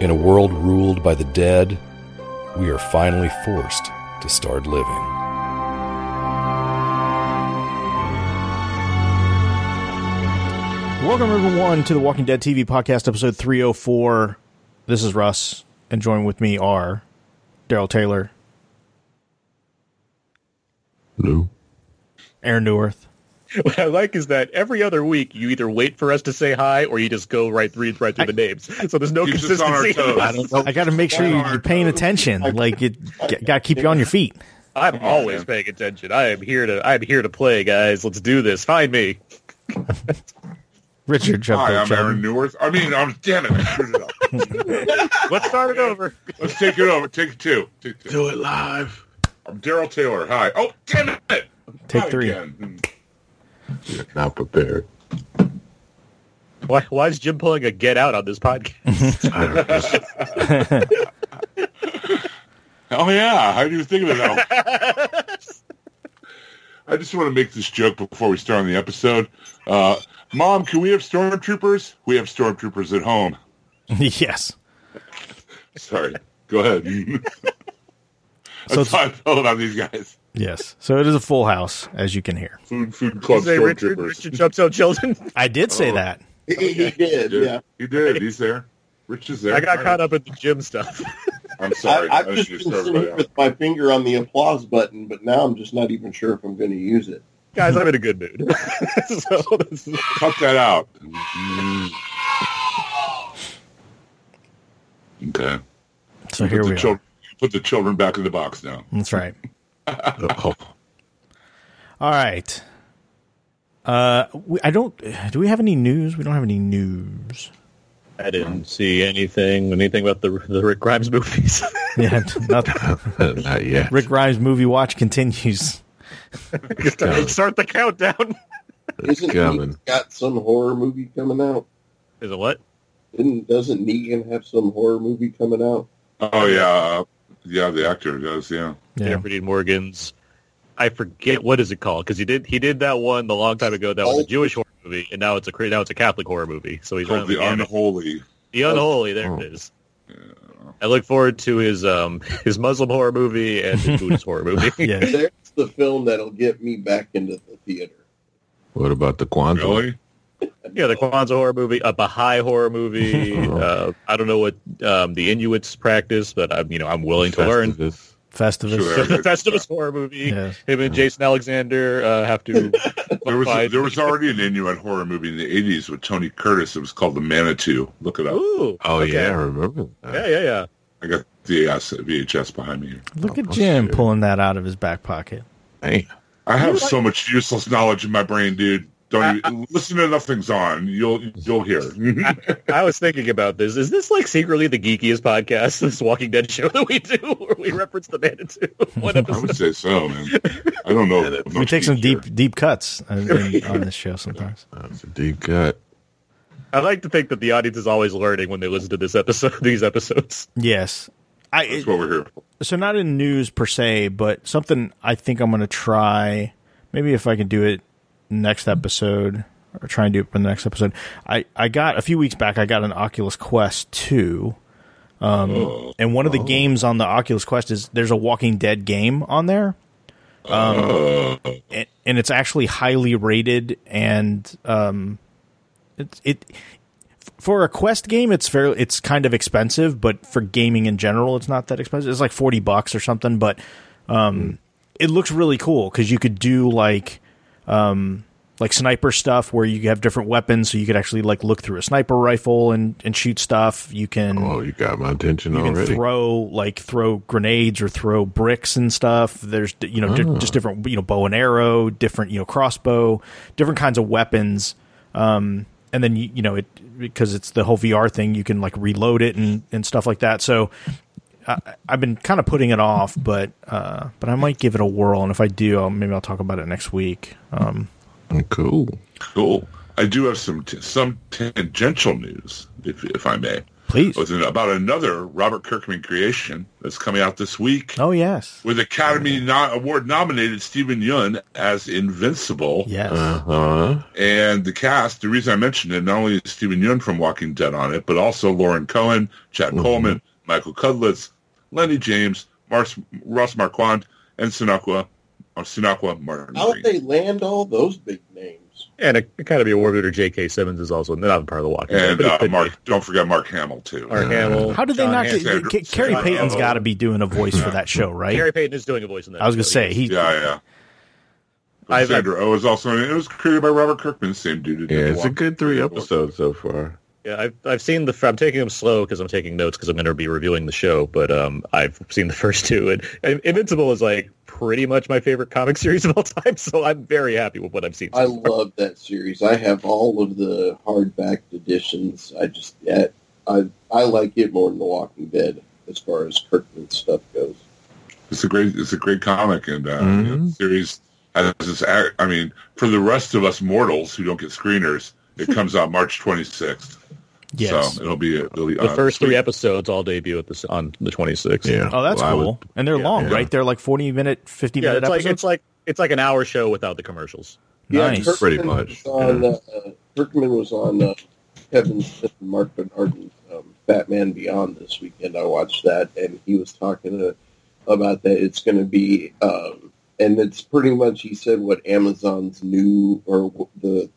In a world ruled by the dead, we are finally forced to start living. Welcome, everyone, to the Walking Dead TV Podcast, episode 304. This is Russ, and joined with me are Daryl Taylor. Hello. Aaron Newirth. What I like is that every other week, you either wait for us to say hi, or you just go right through the names. So there's no consistency. I got to make sure you're paying attention. Like, you got to keep you on your feet. I'm always paying attention. I am here to play, guys. Let's do this. Find me. Richard jumped in. Hi, I'm Aaron Newirth. Damn it. Let's start it over. Let's take it over. Take two. Do it live. I'm Daryl Taylor. Hi. Oh, damn it. Take three. Again. You're not prepared. Why is Jim pulling a Get Out on this podcast? I don't know. Oh, yeah. How do you think of it now? I just want to make this joke before we start on the episode. Mom, can we have stormtroopers? We have stormtroopers at home. Yes. Sorry. Go ahead. That's how I felt about these guys. Yes. So it is a full house, as you can hear. Food club stormtroopers. Richard jumps out children. I did say that. He did. Yeah. He did. He's there. Rich is there. I got caught up at the gym stuff. I'm sorry. I've just been sitting with my finger on the applause button, but now I'm just not even sure if I'm going to use it. Guys, I'm in a good mood. Cut that out. Okay. So here we are. Put the children back in the box now. That's right. Oh. All right. Do we have any news? We don't have any news. I didn't see anything about the Rick Grimes movies. Yeah, not yet. Rick Grimes movie watch continues. Start the countdown. Isn't Negan got some horror movie coming out? Is it what? Doesn't Negan have some horror movie coming out? Oh, yeah. Yeah, the actor does, yeah. Jeffrey Dean Morgan's. I forget, what is it called? Because he did that one a long time ago that was a Jewish horror movie, and now it's a Catholic horror movie. So he's called The Unholy. The Unholy, It is. Yeah. I look forward to his Muslim horror movie and his Buddhist horror movie. Yeah. The film that'll get me back into the theater. What about the Kwanzaa? Really? Yeah, the Kwanzaa horror movie, a Baha'i horror movie. I don't know what the Inuits practice, but I'm willing to learn. Festivus. Sure. The Festivus horror movie. Yes. Him and Jason Alexander have to... there was already an Inuit horror movie in the 80s with Tony Curtis. It was called The Manitou. Look it up. Ooh, yeah, I remember that. Yeah. I got the VHS behind me. Look at Jim pulling that out of his back pocket. Hey, I have so much useless knowledge in my brain, dude. Don't listen to nothing's on. You'll hear. I was thinking about this. Is this like secretly the geekiest podcast, this Walking Dead show that we do, where we reference the Manitou? I would say so, man. I don't know. We take some deep cuts on this show sometimes. That's a deep cut. I like to think that the audience is always learning when they listen to these episodes. Yes. That's what we're here for. So not in news per se, but something I think I'm going to try, maybe if I can do it next episode, or try and do it for the next episode. A few weeks back, I got an Oculus Quest 2, and one of the games on the Oculus Quest is there's a Walking Dead game on there. And it's actually highly rated, and... It for a Quest game, it's kind of expensive, but for gaming in general, it's not that expensive. It's like $40 or something, but it looks really cool because you could do like sniper stuff where you have different weapons, so you could actually like look through a sniper rifle and shoot stuff. You can you got my attention already. You can throw grenades or throw bricks and stuff. There's just different bow and arrow, different crossbow, different kinds of weapons. and then, you know, it, because it's the whole VR thing, you can like reload it and stuff like that. So I've been kind of putting it off, but I might give it a whirl. And if I do, maybe I'll talk about it next week. Cool. I do have some tangential news, if I may. Please. About another Robert Kirkman creation that's coming out this week. Oh, yes. With Academy Award-nominated Steven Yeun as Invincible. Yes. Uh-huh. And the cast, the reason I mentioned it, not only is Steven Yeun from Walking Dead on it, but also Lauren Cohan, Chad Coleman, Michael Cudlitz, Lenny James, Ross Marquandt, and Sonequa Martin. How would they land all those big names? And Academy Award winner J.K. Simmons is also not a part of the Walking Dead. And don't forget Mark Hamill, too. Mark Hamill. How did they not get... Carrie Payton's got to be doing a voice for that show, right? Carrie Payton is doing a voice in that show. I was going to say... Yeah. Sandra Oh is also... It was created by Robert Kirkman, the same dude. Yeah, it's a good 3 episodes so far. Yeah, I've seen the... I'm taking them slow because I'm taking notes because I'm going to be reviewing the show, but I've seen the first 2. And Invincible is like pretty much my favorite comic series of all time, so I'm very happy with what I've seen. I love that series. I have all of the hardback editions. I like it more than The Walking Dead as far as Kirkman stuff goes. It's a great comic, and you know, the series has this. I mean, for the rest of us mortals who don't get screeners, it comes out March 26th. Yes. So it'll be the first 3 episodes all debut on the 26th. Yeah. Oh, that's cool. And they're long, right? They're like 40-minute, 50-minute episodes? Yeah, it's like an hour show without the commercials. Nice. Yeah, pretty much. Kirkman was on Kevin Smith and Mark Bernardin's Batman Beyond this weekend. I watched that, and he was talking about that. It's going to be, and it's pretty much, he said, what Amazon's new, or the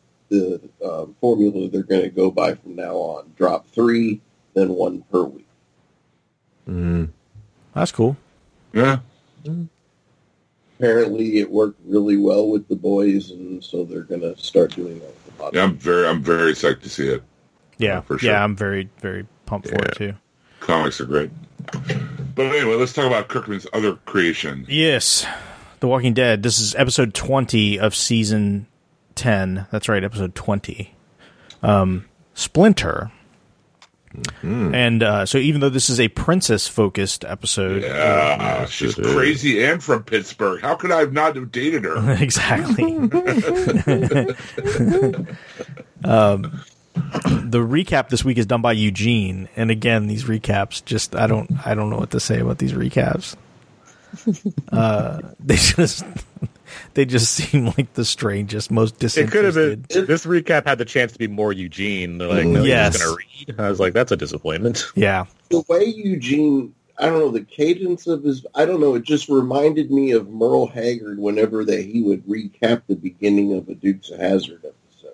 formula they're going to go by from now on. Drop 3, then 1 per week. That's cool. Yeah. Apparently it worked really well with The Boys, and so they're going to start doing that with the podcast. Yeah, I'm very psyched to see it. Yeah, for sure. Yeah, I'm very, very pumped for it, too. Comics are great. But anyway, let's talk about Kirkman's other creation. Yes. The Walking Dead. This is episode 20 of season 10. That's right, episode 20. Splinter. And so even though this is a princess-focused episode... Yeah, she's crazy and from Pittsburgh. How could I have not have dated her? Exactly. The recap this week is done by Eugene. And again, these recaps, just I don't know what to say about these recaps. They just seem like the strangest, most disinterested. It could have been. This recap had the chance to be more Eugene. They're like, no, yes, going to read. I was like, that's a disappointment. Yeah. The way Eugene, I don't know, the cadence of his, I don't know, it just reminded me of Merle Haggard whenever that he would recap the beginning of a Dukes of Hazzard episode.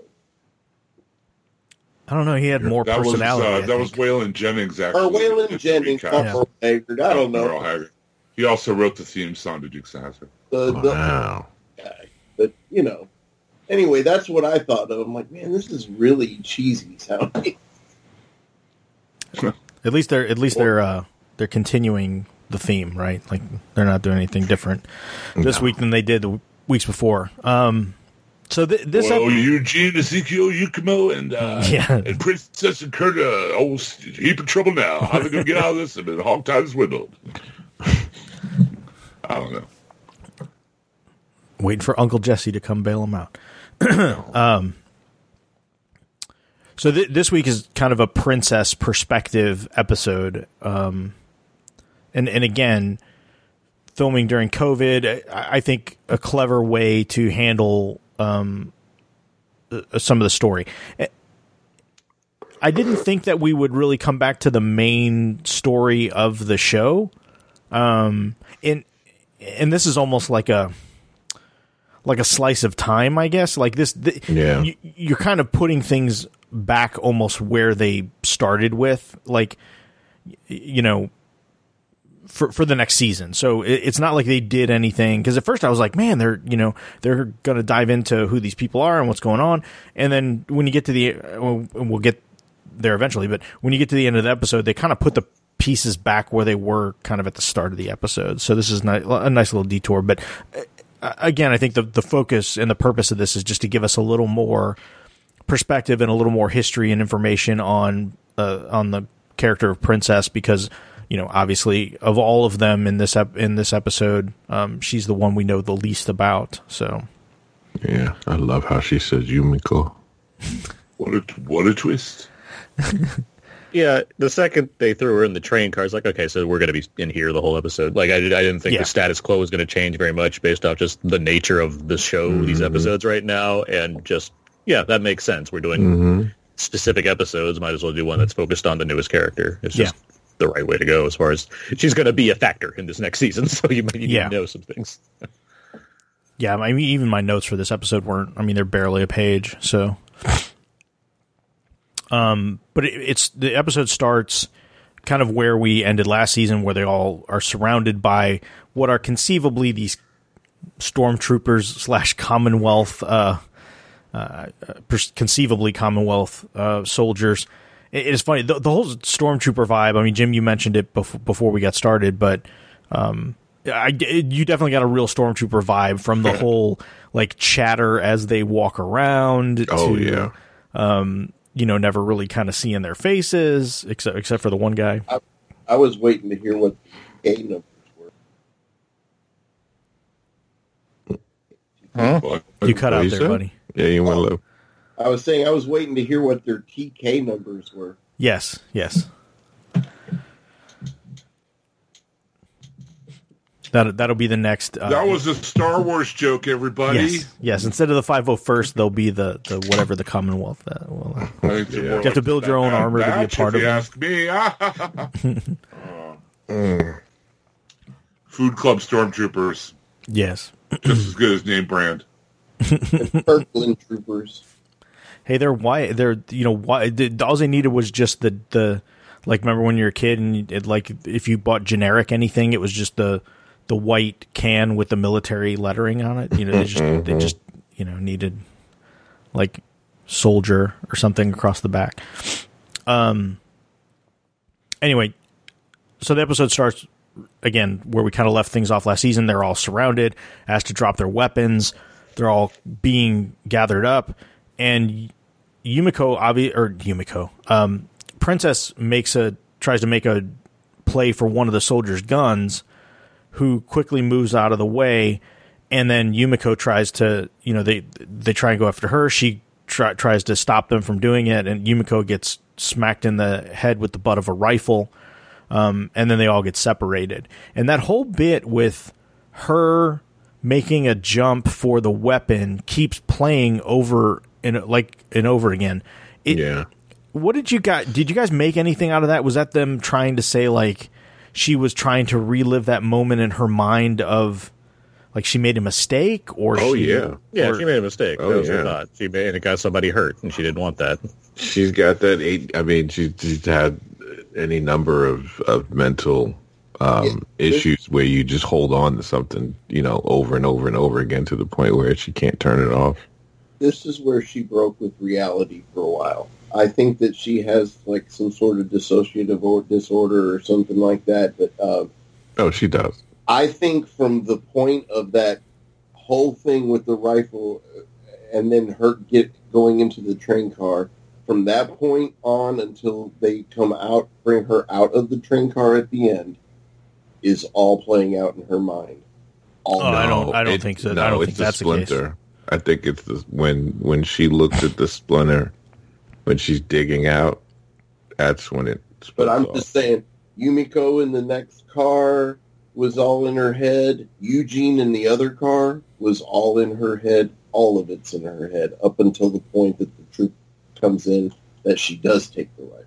I don't know. He had more personality. That was Waylon Jennings, actually. Or Waylon Jennings, not Merle Haggard. I don't know. Merle Haggard. He also wrote the theme song to Dukes of Hazzard. Wow. But, you know, anyway, that's what I thought of. I'm like, man, this is really cheesy sounding. At least they're continuing the theme, right? Like, they're not doing anything different this week than they did the weeks before. Eugene, Ezekiel, Yukimo, and Princess and Kurt, heap of trouble now. How are they going to get out of this? And hog time's dwindled. I don't know. Waiting for Uncle Jesse to come bail him out. This week is kind of a princess perspective episode. And again, filming during COVID, I think a clever way to handle some of the story. I didn't think that we would really come back to the main story of the show. And this is almost like a slice of time, I guess. Like this, you're kind of putting things back almost where they started with, like, you know, for the next season. So it's not like they did anything, because at first I was like, man, they're going to dive into who these people are and what's going on. And then when you get to the, we'll get there eventually, but when you get to the end of the episode, they kind of put the pieces back where they were kind of at the start of the episode. So this is a nice little detour. But again, I think the focus and the purpose of this is just to give us a little more perspective and a little more history and information on the character of Princess, because, you know, obviously of all of them in this episode, she's the one we know the least about. So, yeah, I love how she says Yumiko. What a twist. Yeah, the second they threw her in the train car, it's like, okay, so we're going to be in here the whole episode. Like, I didn't think the status quo was going to change very much based off just the nature of the show, these episodes right now, and just, yeah, that makes sense. We're doing specific episodes. Might as well do one that's focused on the newest character. It's just the right way to go as far as she's going to be a factor in this next season, so you might need to know some things. Yeah, I mean, even my notes for this episode weren't, I mean, they're barely a page, so... But it's the episode starts kind of where we ended last season, where they all are surrounded by what are conceivably these stormtroopers/Commonwealth, conceivably Commonwealth soldiers. It is funny, the whole stormtrooper vibe. I mean, Jim, you mentioned it before we got started, but you definitely got a real stormtrooper vibe from the whole like chatter as they walk around. Oh, to, yeah. You know, never really kind of seeing their faces, except for the one guy. I was waiting to hear what the A numbers were. Huh? You cut out there, buddy. Yeah, you went low. I was saying I was waiting to hear what their TK numbers were. Yes, yes. That'll be the next... that was a Star Wars joke, everybody. Yes. Instead of the 501st, they'll be the whatever the Commonwealth... you have to build your own armor to be a part of it. Ask me. Food Club Stormtroopers. Yes. Just as good as name brand. Kirkland Troopers. Hey, all they needed was just the... Like, remember when you were a kid and if you bought generic anything, it was just the white can with the military lettering on it. You know, they just you know, needed like soldier or something across the back. Anyway, so the episode starts again where we kind of left things off last season. They're all surrounded, asked to drop their weapons. They're all being gathered up, and Princess tries to make a play for one of the soldiers' guns, who quickly moves out of the way, and then Yumiko tries to, you know, they try and go after her. She tries to stop them from doing it, and Yumiko gets smacked in the head with the butt of a rifle, and then they all get separated. And that whole bit with her making a jump for the weapon keeps playing over and over again. What did you guys? Did you guys make anything out of that? Was that them trying to say like? She was trying to relive that moment in her mind of, like, she made a mistake, or she made a mistake. Oh, those are not. She made, and it got somebody hurt, and she didn't want that. She's got that. I mean, she's had any number of mental issues where you just hold on to something, you know, over and over and over again to the point where she can't turn it off. This is where she broke with reality for a while. I think that she has, like, some sort of dissociative disorder or something like that. But she does. I think from the point of that whole thing with the rifle and then her going into the train car, from that point on until they come out, bring her out of the train car at the end, is all playing out in her mind. I don't think so. No, I don't think that's the case. I think it's when she looks at the splinter... When she's digging out, that's when it splits But I'm off. Just saying, Yumiko in the next car was all in her head. Eugene in the other car was all in her head. All of it's in her head up until the point that the truth comes in that she does take the life.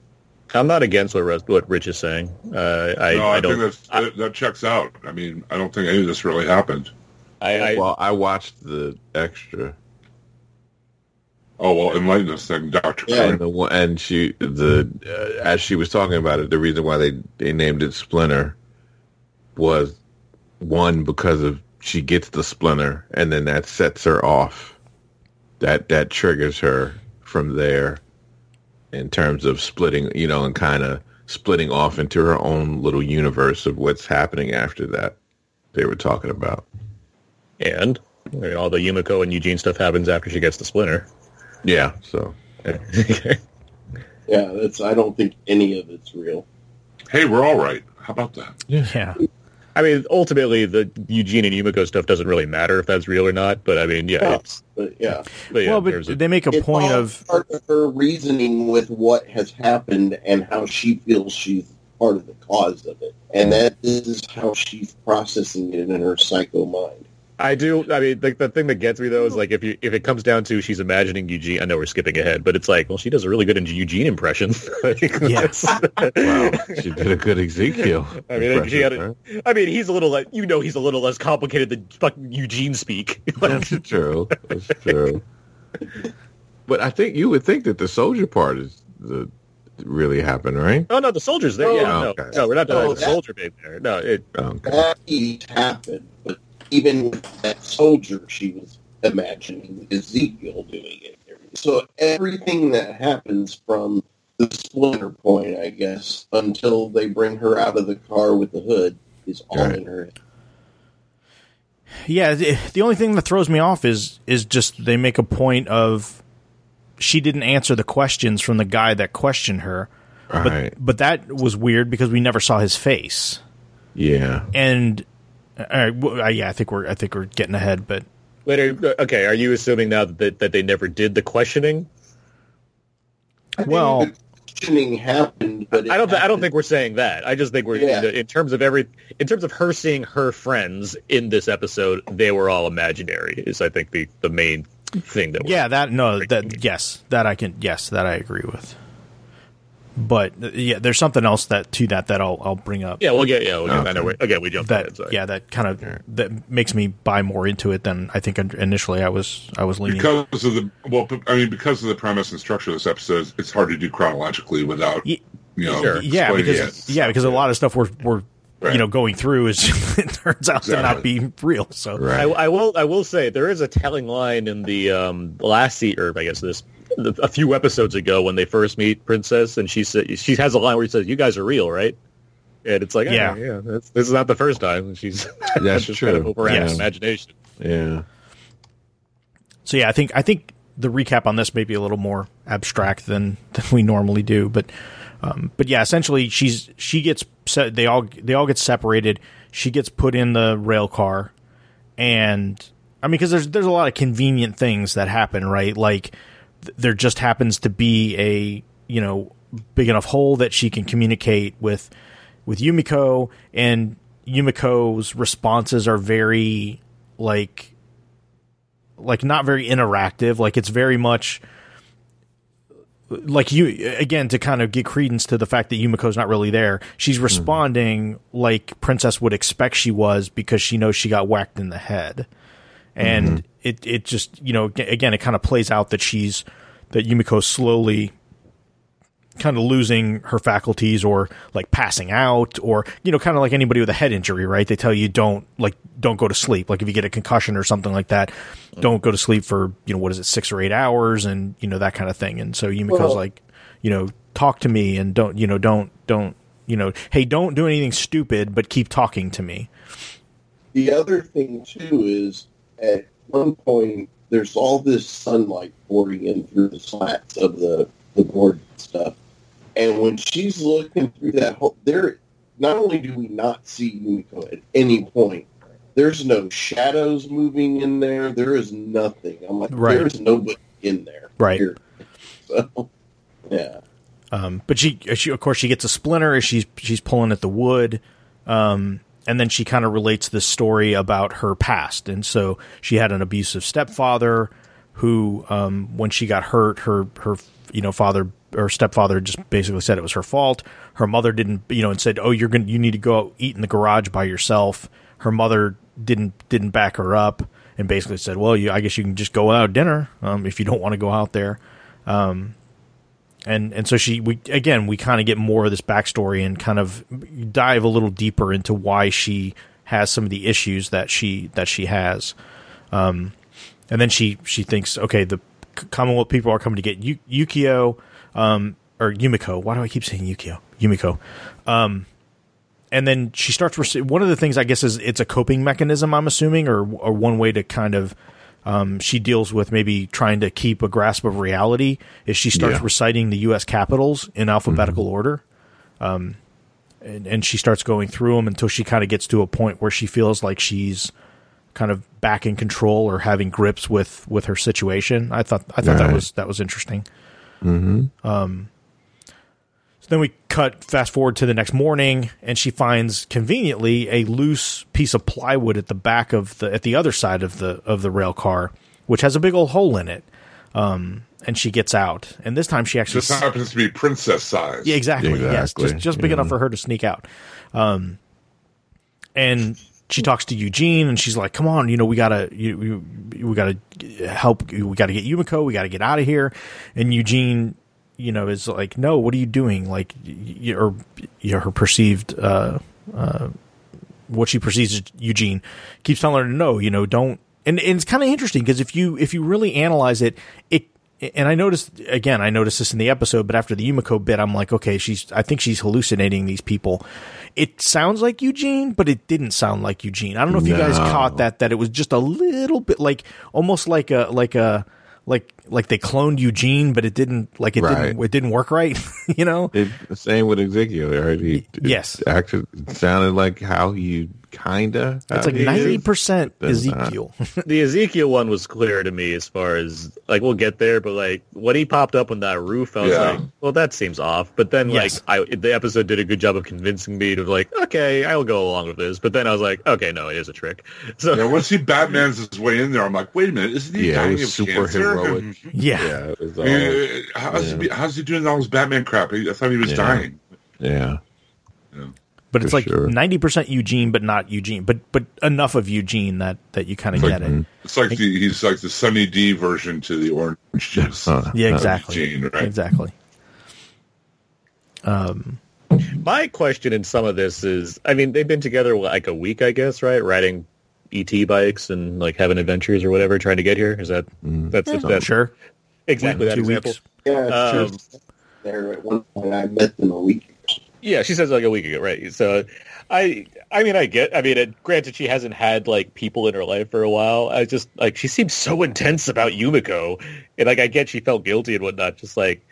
I'm not against what Rich is saying. I think that checks out. I mean, I don't think any of this really happened. I watched the extra... Oh, well, enlighten us then, Dr. And as she was talking about it, the reason why they named it Splinter was, one, because of she gets the splinter, and then that sets her off. That triggers her from there in terms of splitting, you know, and kind of splitting off into her own little universe of what's happening after that they were talking about. And all the Yumiko and Eugene stuff happens after she gets the splinter. Yeah, so Yeah, that's. I don't think any of it's real. Hey, we're all right. How about that? Yeah. I mean, ultimately, the Eugene and Yumiko stuff doesn't really matter if that's real or not. But I mean, yeah, it's, but yeah, well, but they make a point of part of her reasoning with what has happened and how she feels she's part of the cause of it, and that is how she's processing it in her psycho mind. I do. I mean, like, the thing that gets me though is like if it comes down to she's imagining Eugene. I know we're skipping ahead, but it's like, well, she does a really good Eugene impression. Yes, wow, she did a good Ezekiel. I mean, he's a little like he's a little less complicated than fucking Eugene speak. That's true. That's true. But I think you would think that the soldier part is the really happened, right? Oh no, the soldier's there. No, we're not talking about the soldier being there. No, that happened, but. Even with that soldier, she was imagining Ezekiel doing it. So everything that happens from the splinter point, I guess, until they bring her out of the car with the hood, is all in her head. Yeah, the only thing that throws me off is just they make a point of she didn't answer the questions from the guy that questioned her. Right. But that was weird because we never saw his face. Yeah. And... All right, well, yeah, I think we're getting ahead, but later. Okay, are you assuming now that they never did the questioning? Well, questioning happened, but I don't think we're saying that. I just think we're in terms of her seeing her friends in this episode, they were all imaginary. Is I think the main thing that that I agree with. But yeah, there's something else that I'll bring up. Yeah, we jumped ahead. Sorry. Yeah, that kind of that makes me buy more into it than I think initially I was leaning because of because of the premise and structure of this episode, it's hard to do chronologically without because a lot of stuff we're going through is it turns out to not be real. So I will say there is a telling line in the a few episodes ago when they first meet Princess, and she has a line where she says, "You guys are real, right?" And it's like, this is not the first time. And she's that's just true. Kind of overacting imagination. Yeah. So yeah, I think the recap on this may be a little more abstract than we normally do, but yeah, essentially they all get separated. She gets put in the rail car, and I mean because there's a lot of convenient things that happen, right? Like, there just happens to be a big enough hole that she can communicate with Yumiko, and Yumiko's responses are very like not very interactive. Like, it's very much like you again to kind of give credence to the fact that Yumiko's not really there. She's responding like Princess would expect she was because she knows she got whacked in the head. And it just, again, it kind of plays out that Yumiko's slowly kind of losing her faculties or like passing out or, kind of like anybody with a head injury, right? They tell you don't go to sleep. Like if you get a concussion or something like that, don't go to sleep for, 6 or 8 hours and, that kind of thing. And so Yumiko's talk to me and don't, hey, don't do anything stupid, but keep talking to me. The other thing, too, is at one point, there's all this sunlight pouring in through the slats of the board and stuff. And when she's looking through that hole, not only do we not see Yumiko at any point, there's no shadows moving in there. There is nothing. I'm like, there's nobody in there. Right. Here. So, yeah. But she, of course, she gets a splinter as she's pulling at the wood. And then she kind of relates this story about her past. And so she had an abusive stepfather who, when she got hurt, her father or stepfather just basically said it was her fault. Her mother didn't, and said, "Oh, you need to go out, eat in the garage by yourself." Her mother didn't back her up and basically said, "Well, I guess you can just go out to dinner, if you don't want to go out there." And so we kind of get more of this backstory and kind of dive a little deeper into why she has some of the issues that she has. And then she thinks, okay, the Commonwealth people are coming to get Yukio, or Yumiko. Why do I keep saying Yukio? Yumiko. And then she starts, one of the things I guess is it's a coping mechanism, I'm assuming, or one way to kind of she deals with maybe trying to keep a grasp of reality is she starts reciting the U.S. capitals in alphabetical order. And she starts going through them until she kind of gets to a point where she feels like she's kind of back in control or having grips with her situation. I thought that was interesting. Mm-hmm. So then we fast forward to the next morning, and she finds conveniently a loose piece of plywood at the back of at the other side of the rail car, which has a big old hole in it. And she gets out, and this time she actually happens to be princess size. Yeah, exactly. Yes, just big enough for her to sneak out. And she talks to Eugene, and she's like, "Come on, we gotta help. We gotta get Yumiko. We gotta get out of here." And Eugene, is like, "No, what are you doing?" Like, her perceived, what she perceives as Eugene keeps telling her, "No, don't." And it's kind of interesting because if you really analyze it, it. And I noticed this in the episode, but after the Yumiko bit, I'm like, okay, I think she's hallucinating these people. It sounds like Eugene, but it didn't sound like Eugene. I don't know if you guys caught that it was just a little bit like almost like they cloned Eugene, but it didn't work right. Same with Ezekiel, right? It sounded like how you kinda. It's like 90% Ezekiel. The Ezekiel one was clear to me as far as like we'll get there, but like when he popped up on that roof, I was like, well, that seems off. But then the episode did a good job of convincing me to like, okay, I'll go along with this. But then I was like, okay, no, it is a trick. So once he Batman's his way in there, I'm like, wait a minute, isn't he dying of super cancer? Heroic. Yeah. How's he doing all this Batman crap? I thought he was dying. Yeah. But it's like 90% Eugene, but not Eugene. But enough of Eugene that you kind of get it. It's like he's like the Sunny D version to the orange juice. Yeah, exactly. Eugene, right? Exactly. My question in some of this is, I mean, they've been together like a week, I guess, right? Riding ET bikes and like having adventures or whatever, trying to get here. Is that sure? Exactly. That 2 weeks. Example. Yeah, sure. There at one point, I met them a week ago. Yeah, she says like a week ago, right? So, granted, she hasn't had like people in her life for a while. I just like she seems so intense about Yumiko, and like I get she felt guilty and whatnot. Just like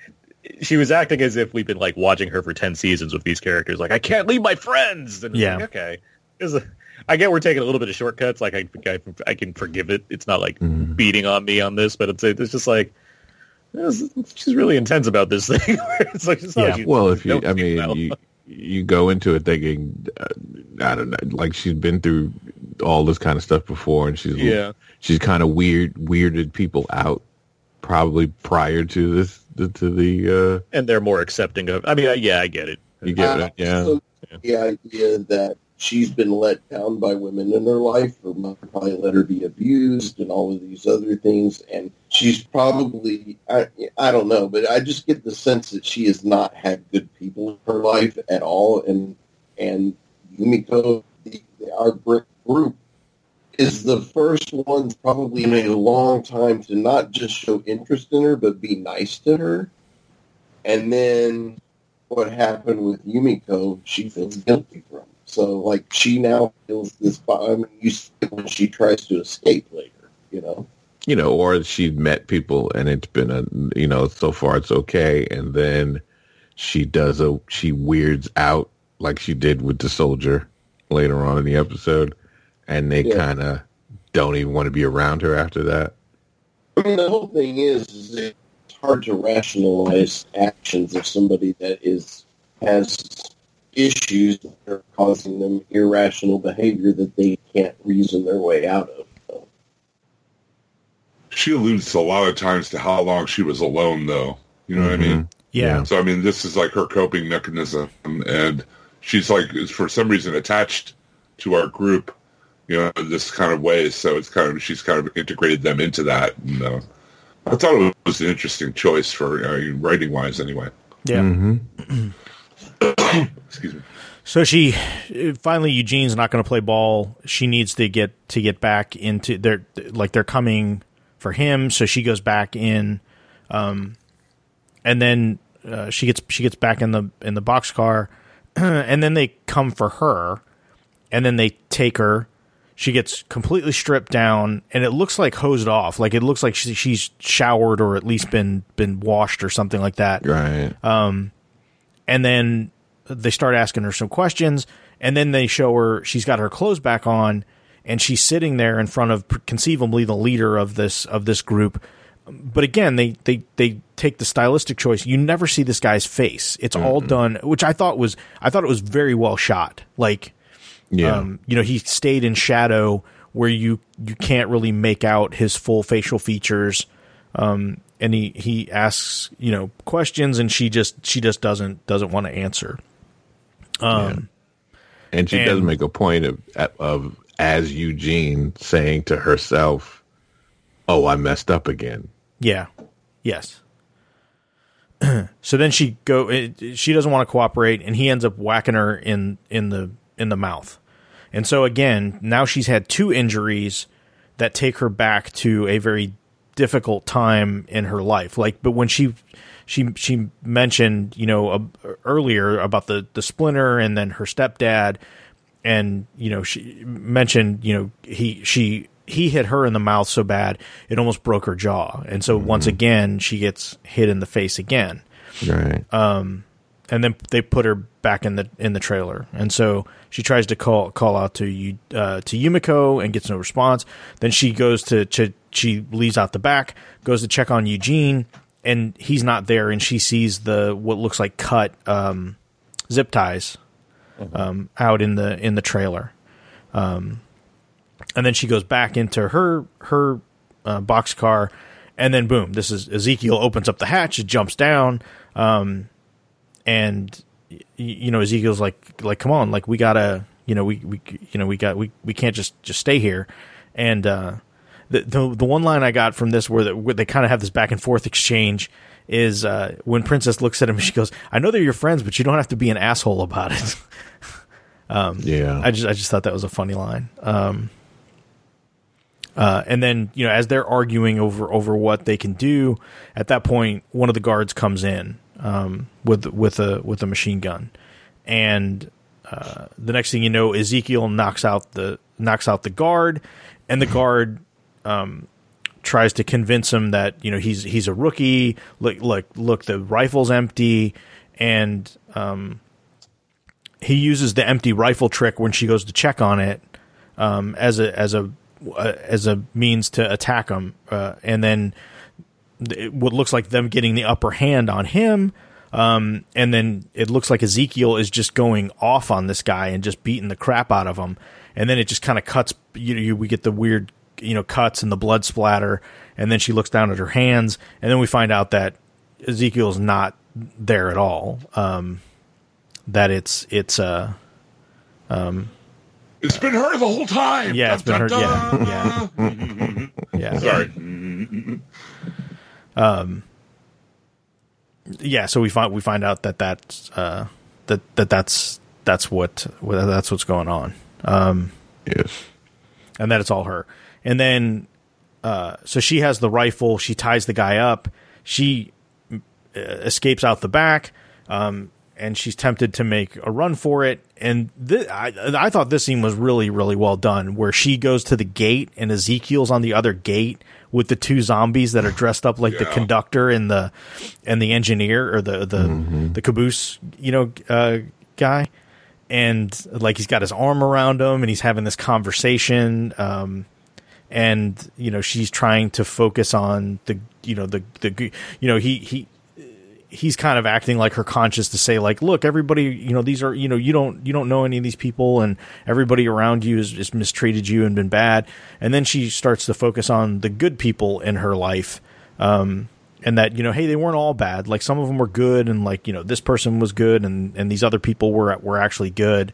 she was acting as if we've been like watching her for 10 seasons with these characters. Like I can't leave my friends. And like, okay, I get we're taking a little bit of shortcuts. Like I can forgive it. It's not like beating on me on this, but it's just like she's really intense about this thing. It's like it's not well, if you, I mean, you go into it thinking I don't know, like she's been through all this kind of stuff before, and she's kind of weirded people out probably prior to this and they're more accepting of. I mean, I get it. You get it. Yeah. The idea that she's been let down by women in her life, her mother probably let her be abused and all of these other things, and she's probably, I don't know, but I just get the sense that she has not had good people in her life at all, and Yumiko, our group, is the first one probably in a long time to not just show interest in her, but be nice to her, and then what happened with Yumiko, she feels guilty from. So, like, she now feels this. I mean, you see when she tries to escape later, or she met people and it's been so far it's okay, and then she weirds out like she did with the soldier later on in the episode, and they kind of don't even want to be around her after that. I mean, the whole thing is it's hard to rationalize actions of somebody that has issues that are causing them irrational behavior that they can't reason their way out of. So. She alludes a lot of times to how long she was alone, though. You know what I mean? Yeah. So, I mean, this is like her coping mechanism, and she's like, for some reason, attached to our group, in this kind of way, so it's kind of, she's kind of integrated them into that, and I thought it was an interesting choice for writing-wise, anyway. Yeah. Mm-hmm. Excuse me. So Eugene's not going to play ball. She needs to get back into they're coming for him. So she goes back in, and then she gets back in the boxcar, and then they come for her, and then they take her. She gets completely stripped down, and it looks like hosed off. Like, it looks like she's showered or at least been washed or something like that. Right. And then they start asking her some questions, and then they show her, she's got her clothes back on, and she's sitting there in front of conceivably the leader of this group. But again, they take the stylistic choice. You never see this guy's face. It's all done, which I thought it was very well shot. Like, yeah. He stayed in shadow where you can't really make out his full facial features. And he asks, questions, and she just doesn't want to answer. And she does make a point of as Eugene saying to herself, "Oh, I messed up again." Yeah. Yes. So then she doesn't want to cooperate, and he ends up whacking her in the mouth. And so again, now she's had two injuries that take her back to a very difficult time in her life. Like, but when she mentioned, earlier about the splinter and then her stepdad, and, she mentioned, he hit her in the mouth so bad it almost broke her jaw. And so once again, she gets hit in the face again. Right. And then they put her back in the trailer. And so she tries to call out to Yumiko and gets no response. Then she goes she leaves out the back, goes to check on Eugene, and he's not there. And she sees what looks like cut zip ties out in the trailer. And then she goes back into her boxcar, and then boom, this is Ezekiel opens up the hatch, it jumps down, and Ezekiel's like come on, like we can't just stay here. And the one line I got from this where they kind of have this back and forth exchange is when Princess looks at him, she goes, "I know they're your friends, but you don't have to be an asshole about it." I just thought that was a funny line. And then, as they're arguing over what they can do, at that point, one of the guards comes in with a machine gun, and the next thing you know, Ezekiel knocks out the guard, and the guard tries to convince him that he's a rookie. Look, the rifle's empty, and he uses the empty rifle trick when she goes to check on it as a means to attack him, and then what looks like them getting the upper hand on him, and then it looks like Ezekiel is just going off on this guy and just beating the crap out of him, and then it just kind of cuts. We get the weird cuts and the blood splatter, and then she looks down at her hands, and then we find out that Ezekiel's not there at all. That it's been her the whole time. Yeah, it's been her. Yeah, yeah. Sorry. So we find out that's what's going on. Yes. And that it's all her. And then, so she has the rifle. She ties the guy up. She escapes out the back. And she's tempted to make a run for it. And I thought this scene was really, really well done, where she goes to the gate and Ezekiel's on the other gate with the two zombies that are dressed up like the conductor and the engineer, or the caboose, guy. And like, he's got his arm around him and he's having this conversation. And she's trying to focus on he's kind of acting like her conscience to say, like, look, everybody, these are, you don't know any of these people, and everybody around you has mistreated you and been bad. And then she starts to focus on the good people in her life. And that, hey, they weren't all bad. Like, some of them were good. And like, this person was good. And these other people were actually good.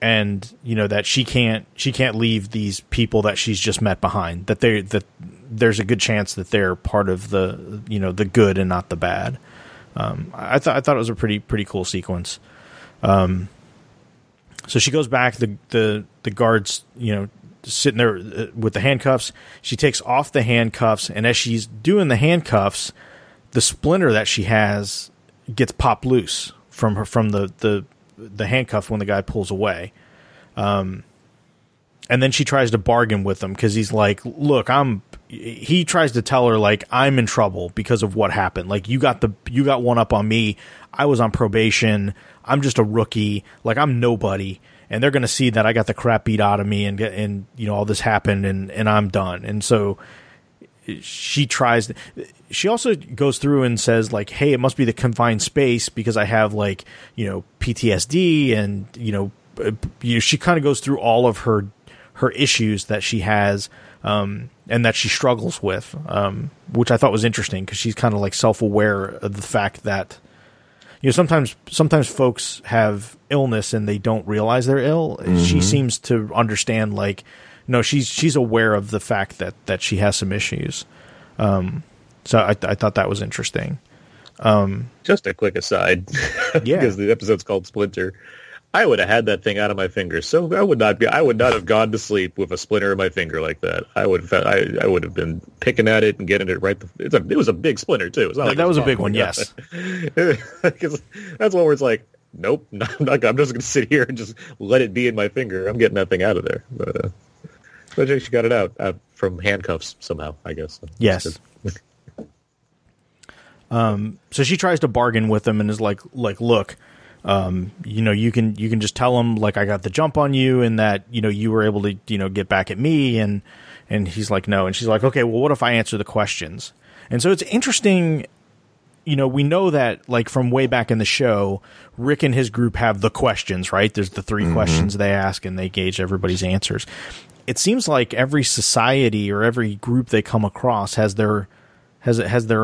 And that she can't leave these people that she's just met behind, that there's a good chance that they're part of the the good and not the bad. I thought it was a pretty cool sequence. So she goes back, the guards sitting there with the handcuffs. She takes off the handcuffs, and as she's doing the handcuffs, the splinter that she has gets popped loose from the handcuff when the guy pulls away. And then she tries to bargain with him because he's like, look, he tries to tell her, like, I'm in trouble because of what happened. Like, you got one up on me. I was on probation. I'm just a rookie. Like, I'm nobody. And they're going to see that I got the crap beat out of me and you know, all this happened and I'm done. And so she tries. She also goes through and says, like, hey, it must be the confined space because I have, like, you know, PTSD and, you know, she kind of goes through all of her issues that she has and that she struggles with, which I thought was interesting because she's kind of like self-aware of the fact that, you know, sometimes folks have illness and they don't realize they're ill. Mm-hmm. She seems to understand, like, no, she's aware of the fact that she has some issues. So I thought that was interesting. Just a quick aside, yeah, because the episode's called Splinter. I would have had that thing out of my finger, so I would not have gone to sleep with a splinter in my finger like that. I would have been picking at it and getting it right. It was a big splinter too. It's not like that was a big one. Yes, because that's one where it's like, nope, I'm just going to sit here and just let it be in my finger. I'm getting that thing out of there. But she got it out from handcuffs somehow, I guess. Yes. So she tries to bargain with him and is like, look. You know, you can just tell him, like, I got the jump on you and that, you know, you were able to, you know, get back at me. And he's like, no. And she's like, okay, well, what if I answer the questions? And so it's interesting. You know, we know that, like, from way back in the show, Rick and his group have the questions, right? There's the three mm-hmm. questions they ask and they gauge everybody's answers. It seems like every society or every group they come across has their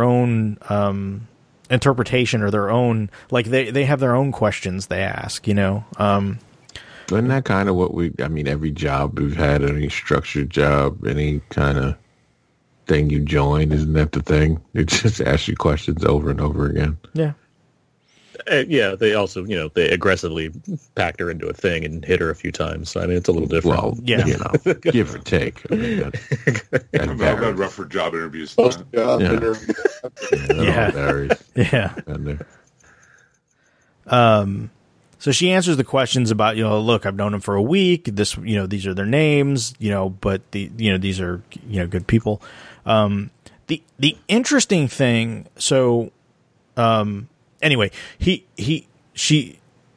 own, interpretation or their own, like, they have their own questions they ask, you know. Isn't that kind of what every job we've had, any structured job, any kind of thing you join, isn't that the thing? They just ask you questions over and over again. Yeah. Yeah, they also, you know, they aggressively packed her into a thing and hit her a few times. So, I mean, it's a little different. Well, yeah. You know, give or take. I mean, I've had rougher job interviews. So she answers the questions about, you know, look, I've known him for a week. This, you know, these are their names, you know, but these are, you know, good people. The interesting thing, so, anyway, he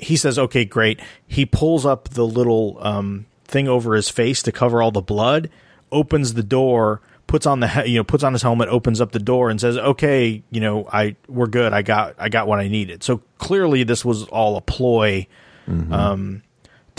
says, okay, great. He pulls up the little thing over his face to cover all the blood, opens the door, puts on his helmet, opens up the door and says, okay, you know, we're good. I got what I needed. So clearly this was all a ploy to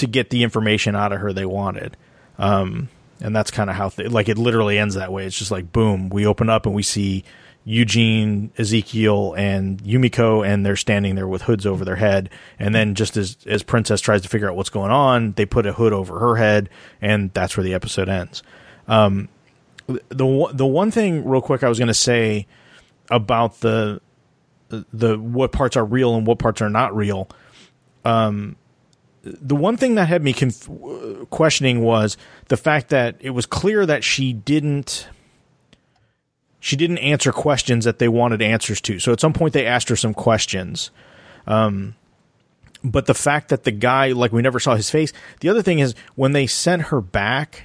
get the information out of her they wanted. And that's kind of how it literally ends that way. It's just like, boom, we open up and we see Eugene, Ezekiel, and Yumiko, and they're standing there with hoods over their head. And then just as Princess tries to figure out what's going on, they put a hood over her head, and that's where the episode ends. The one thing, real quick, I was going to say about the what parts are real and what parts are not real. The one thing that had me questioning was the fact that it was clear that she didn't answer questions that they wanted answers to. So at some point they asked her some questions. But the fact that the guy, like, we never saw his face. The other thing is when they sent her back,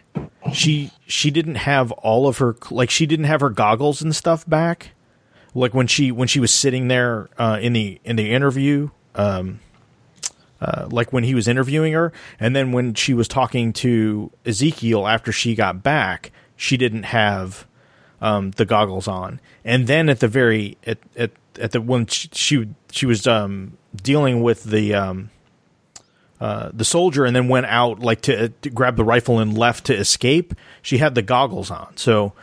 she didn't have all of her, like, she didn't have her goggles and stuff back. Like when she was sitting there in the interview, like when he was interviewing her. And then when she was talking to Ezekiel after she got back, she didn't have the goggles on. And then at the very when she was dealing with the soldier and then went out, like, to grab the rifle and left to escape, she had the goggles on. So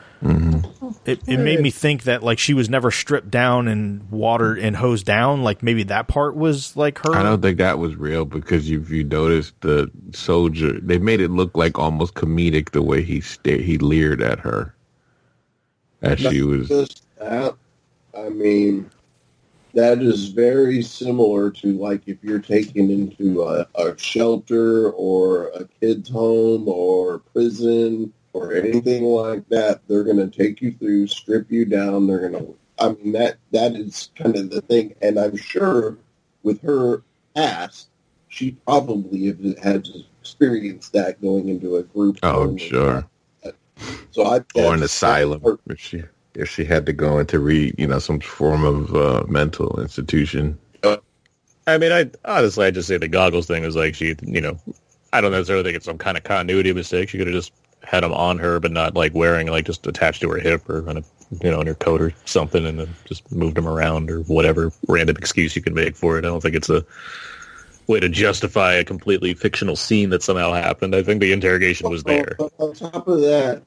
it made me think that, like, she was never stripped down and watered and hosed down. Like, maybe that part was like her. I don't think that was real because if you notice the soldier, they made it look like almost comedic the way he leered at her. As she was. Just that, I mean, that is very similar to, like, if you're taken into a shelter or a kid's home or prison or anything like that. They're going to take you through, strip you down. They're going to, I mean, that is kind of the thing. And I'm sure with her past, she probably had experienced that going into a group. Oh, I'm sure. Like so I or an asylum if she had to go into some form of mental institution. I mean, I just say the goggles thing is like she, I don't necessarily think it's some kind of continuity mistake. She could have just had them on her, but not like wearing, like just attached to her hip or on a, on her coat or something, and then just moved them around or whatever random excuse you can make for it. I don't think it's a way to justify a completely fictional scene that somehow happened. I think the interrogation was there. On top of that,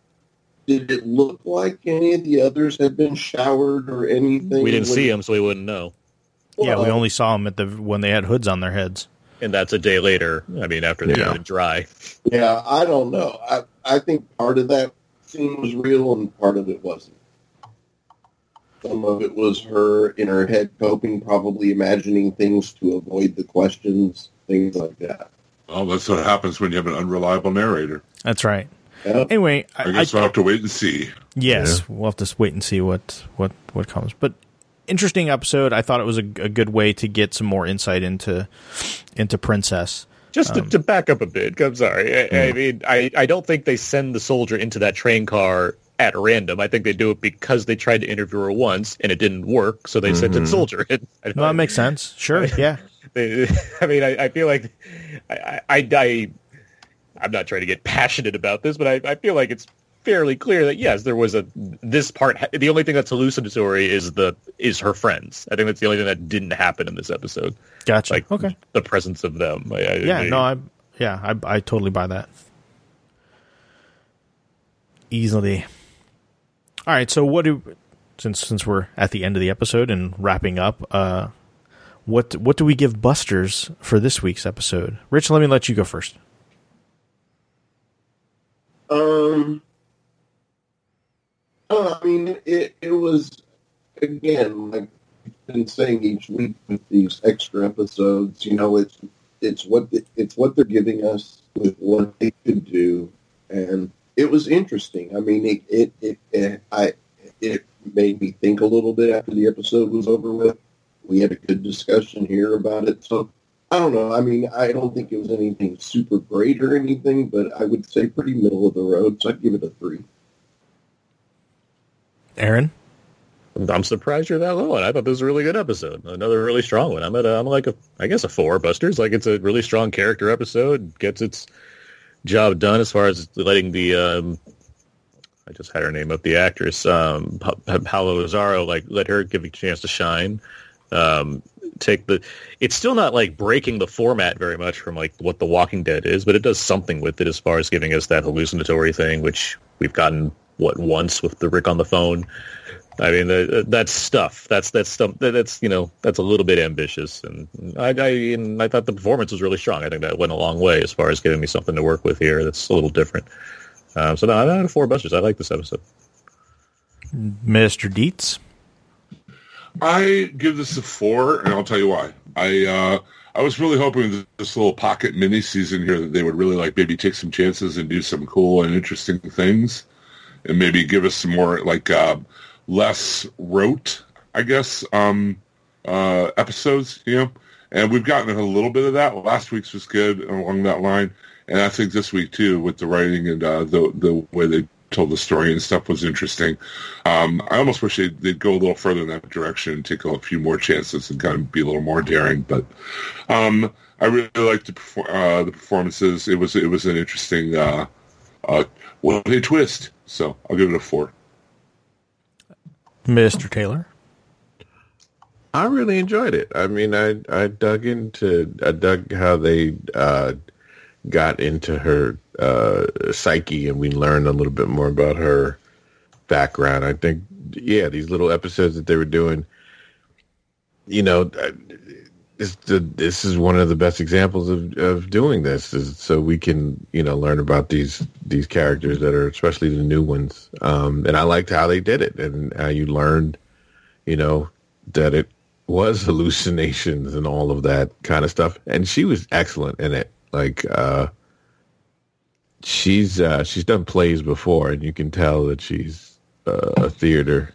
did it look like any of the others had been showered or anything? We didn't see them, so we wouldn't know. Yeah, we only saw them when they had hoods on their heads. And that's a day later, after they were dry. Yeah, I don't know. I think part of that scene was real and part of it wasn't. Some of it was her in her head coping, probably imagining things to avoid the questions, things like that. Well, that's what happens when you have an unreliable narrator. That's right. Yeah. Anyway, I guess we'll have to wait and see. Yes, We'll have to wait and see what comes. But interesting episode. I thought it was a good way to get some more insight into Princess. Just to back up a bit, I'm sorry. I don't think they send the soldier into that train car at random. I think they do it because they tried to interview her once and it didn't work, so they sent a soldier in. That makes sense. Sure, yeah. I feel like I'm not trying to get passionate about this, but I feel like it's fairly clear that yes, there was this part. The only thing that's hallucinatory is her friends. I think that's the only thing that didn't happen in this episode. Gotcha. Like, okay, the presence of them. I totally buy that easily. All right, so since we're at the end of the episode and wrapping up, what do we give Busters for this week's episode? Rich, let me let you go first. It was, again, like I've been saying each week with these extra episodes, it's what they're giving us with what they could do, and it was interesting. I mean, it made me think a little bit after the episode was over with. We had a good discussion here about it, so I don't know. I mean, I don't think it was anything super great or anything, but I would say pretty middle of the road, so I'd give it a 3. Aaron? I'm surprised you're that low. I thought this was a really good episode. Another really strong one. I'm like a 4, Busters. Like, it's a really strong character episode. Gets its job done as far as letting the, I just had her name up, the actress, Paola Lázaro, like, let her give a chance to shine. It's still not like breaking the format very much from like what The Walking Dead is, but it does something with it as far as giving us that hallucinatory thing, which we've gotten once with the Rick on the phone. I mean, that's stuff. That's stuff. That's a little bit ambitious, and I thought the performance was really strong. I think that went a long way as far as giving me something to work with here. That's a little different. So no, I'm out of 4 Busters. I like this episode. Mr. Dietz. I give this a 4, and I'll tell you why. I was really hoping that this little pocket mini season here that they would really like maybe take some chances and do some cool and interesting things, and maybe give us some more like less rote, I guess, episodes. And we've gotten a little bit of that. Last week's was good along that line, and I think this week too with the writing and the way they told the story and stuff was interesting. I almost wish they'd go a little further in that direction and take a few more chances and kind of be a little more daring. But I really liked the performances. It was an interesting one-day twist. So I'll give it a 4. Mr. Taylor? I really enjoyed it. I mean, I dug how they got into her psyche, and we learned a little bit more about her background. I think, yeah, these little episodes that they were doing, this is one of the best examples of doing this, is so we can, learn about these characters that are, especially the new ones. And I liked how they did it and how you learned, that it was hallucinations and all of that kind of stuff. And she was excellent in it. Like, she's done plays before, and you can tell that she's a theater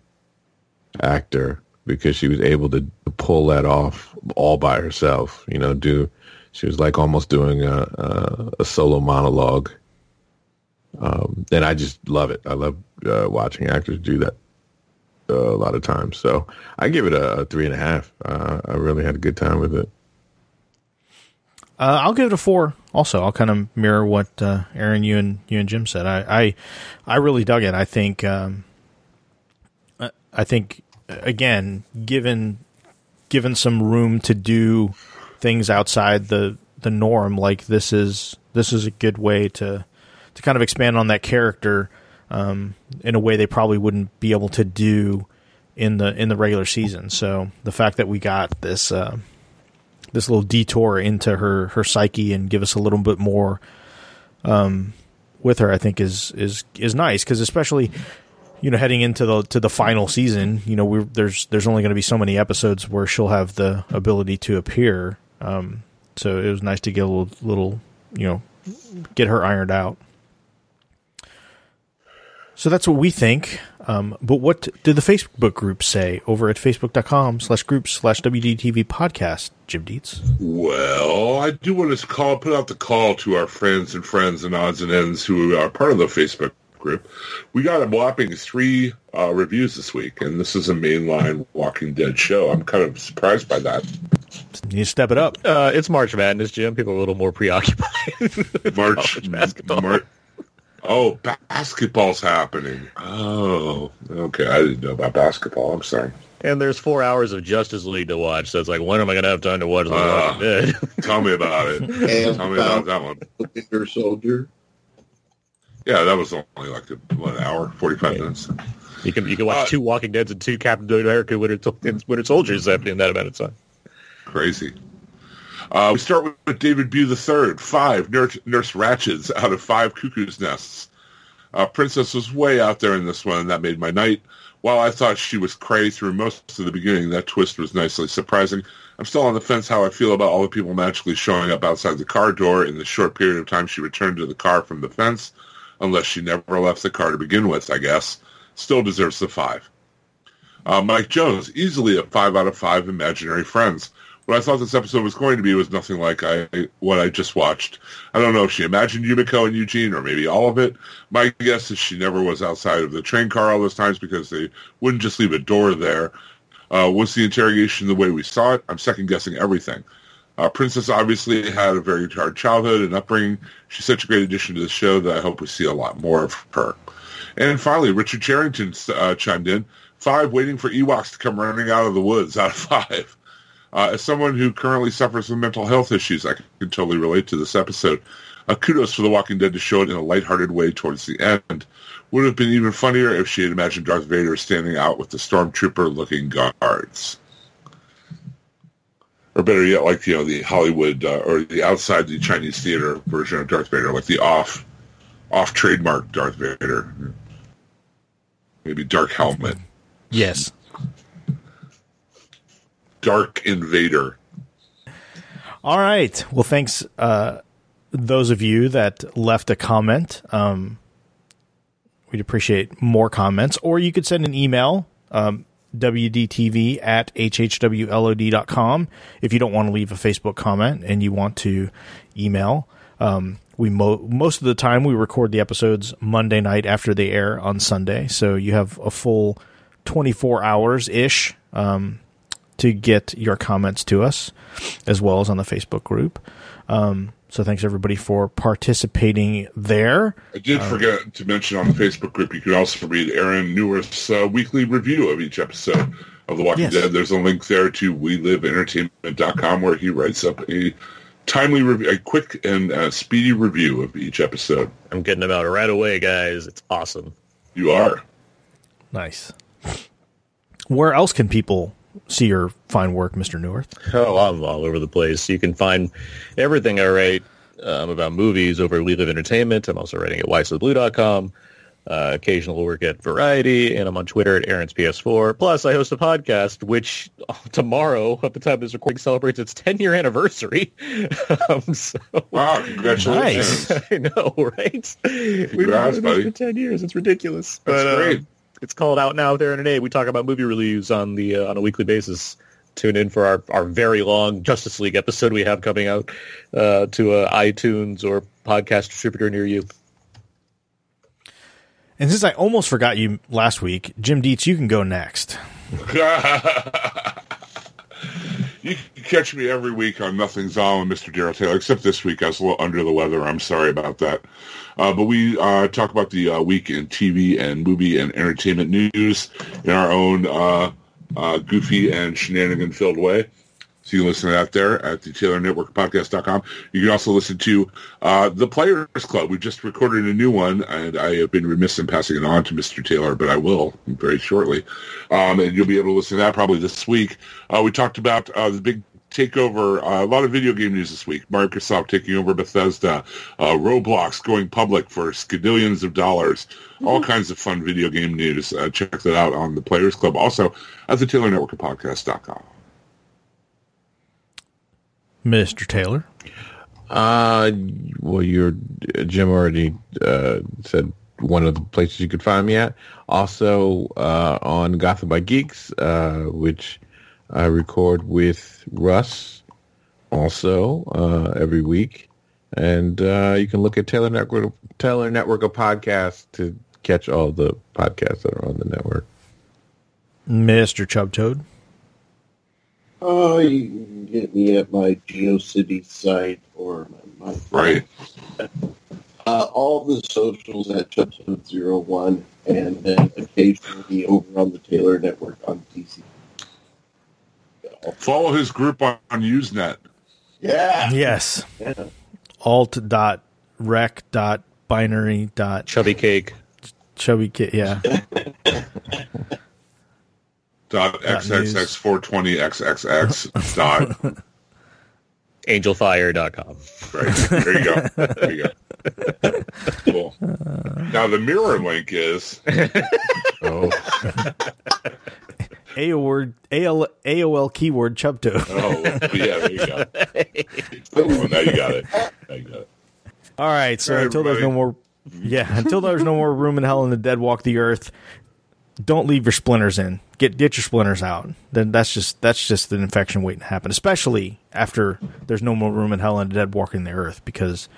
actor because she was able to pull that off all by herself. Do She was like almost doing a solo monologue. And I just love it. I love watching actors do that a lot of times. So I give it a 3.5. I really had a good time with it. I'll give it a 4. Also, I'll kind of mirror what Aaron, you and Jim said. I really dug it. I think again, given some room to do things outside the norm, like this is a good way to kind of expand on that character in a way they probably wouldn't be able to do in the regular season. So the fact that we got this. This little detour into her psyche and give us a little bit more with her, I think is nice. Cause especially, heading into the final season, there's only going to be so many episodes where she'll have the ability to appear. So it was nice to get a little, get her ironed out. So that's what we think. But what did the Facebook group say over at facebook.com/group/WDTV podcast, Jim Dietz? Well, I do want to put out the call to our friends and odds and ends who are part of the Facebook group. We got a whopping 3 reviews this week, and this is a mainline Walking Dead show. I'm kind of surprised by that. You step it up. It's March Madness, Jim. People are a little more preoccupied. March. Oh, basketball's happening. Oh, okay. I didn't know about basketball. I'm sorry. And there's 4 hours of Justice League to watch, so it's like, when am I going to have time to watch the Walking Dead? Tell me about it. Tell me about that one. Winter Soldier. Yeah, that was only like 1 hour, 45 minutes. You can watch 2 Walking Deads and 2 Captain America Winter Soldiers in that amount of time. Crazy. We start with David Bew III, 5 nurse ratchets out of 5 cuckoo's nests. Princess was way out there in this one, and that made my night. While I thought she was cray through most of the beginning, that twist was nicely surprising. I'm still on the fence how I feel about all the people magically showing up outside the car door in the short period of time she returned to the car from the fence, unless she never left the car to begin with, I guess. Still deserves the 5. Mike Jones, easily a 5 out of 5 imaginary friends. What I thought this episode was going to be was nothing like what I just watched. I don't know if she imagined Yumiko and Eugene, or maybe all of it. My guess is she never was outside of the train car all those times because they wouldn't just leave a door there. Was the interrogation the way we saw it? I'm second-guessing everything. Princess obviously had a very hard childhood and upbringing. She's such a great addition to the show that I hope we see a lot more of her. And finally, Richard Charrington chimed in. 5 waiting for Ewoks to come running out of the woods out of 5. As someone who currently suffers with mental health issues, I can totally relate to this episode. Kudos for The Walking Dead to show it in a lighthearted way towards the end. Would have been even funnier if she had imagined Darth Vader standing out with the stormtrooper-looking guards. Or better yet, like, the Hollywood, or the outside the Chinese theater version of Darth Vader, like the off trademark Darth Vader. Maybe Dark Helmet. Yes. Dark Invader. All right. Well, thanks, those of you that left a comment. We'd appreciate more comments. Or you could send an email, wdtv@hhwlod.com. If you don't want to leave a Facebook comment and you want to email, most of the time we record the episodes Monday night after they air on Sunday. So you have a full 24 hours-ish, to get your comments to us, as well as on the Facebook group. So thanks, everybody, for participating there. I did forget to mention on the Facebook group, you can also read Aaron Newer's weekly review of each episode of The Walking Dead. There's a link there to weliveentertainment.com, where he writes up a timely review, a quick and speedy review of each episode. I'm getting them out right away, guys. It's awesome. You are. Nice. Where else can people see your fine work, Mr. Newirth? Oh, I'm all over the place. You can find everything I write about movies over at We Live Entertainment. I'm also writing at wiseoftheblue.com, occasional work at Variety, and I'm on Twitter at Aaron's PS4. Plus, I host a podcast, which tomorrow, at the time of this recording, celebrates its 10-year anniversary. Wow, congratulations. Nice. I know, right? Congrats, we've been doing this for 10 years. It's ridiculous. That's great. It's called Out Now with Aaron and Abe. We talk about movie reviews on a weekly basis. tune in for our very long Justice League episode we have coming out to iTunes or podcast distributor near you. And since I almost forgot you last week, Jim Dietz, you can go next. You can catch me every week on Nothing's On with Mr. Darryl Taylor, except this week I was a little under the weather. I'm sorry about that. But we talk about the week in TV and movie and entertainment news in our own goofy and shenanigan-filled way. So you can listen to that there at the TaylorNetworkPodcast.com. You can also listen to The Players Club. We just recorded a new one, and I have been remiss in passing it on to Mr. Taylor, but I will very shortly. And you'll be able to listen to that probably this week. We talked about the big takeover, a lot of video game news this week. Microsoft taking over Bethesda, Roblox going public for skadillions of dollars, all kinds of fun video game news. Check that out on The Players Club, also at the TaylorNetworkPodcast.com. Mr. Taylor? Well, Jim already said one of the places you could find me at. Also on Gotham by Geeks, which I record with Russ also every week. And you can look at Taylor Network of Podcasts to catch all the podcasts that are on the network. Mr. Chubtoad? Oh, you can get me at my GeoCity site or my right. All the socials at Chubtoad01, and then occasionally over on the Taylor Network on DC. Follow his group on Usenet. Yeah. Yes. Yeah. Alt.rec.binary. Chubby cake. Yeah. .xxx420xxx . Angelfire.com. Right. There you go. Cool. Now the mirror link is AOL keyword Chubtoad. Oh, yeah, there you go. Oh, now you got it. All right, so until there's no more room in hell and the dead walk the earth, don't leave your splinters in. Get your splinters out. Then that's just an infection waiting to happen, especially after there's no more room in hell and the dead walking the earth, because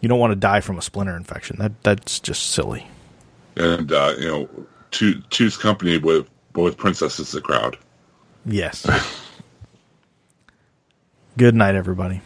you don't want to die from a splinter infection. That's just silly. And choose company with princesses in the crowd. Yes. Good night, everybody.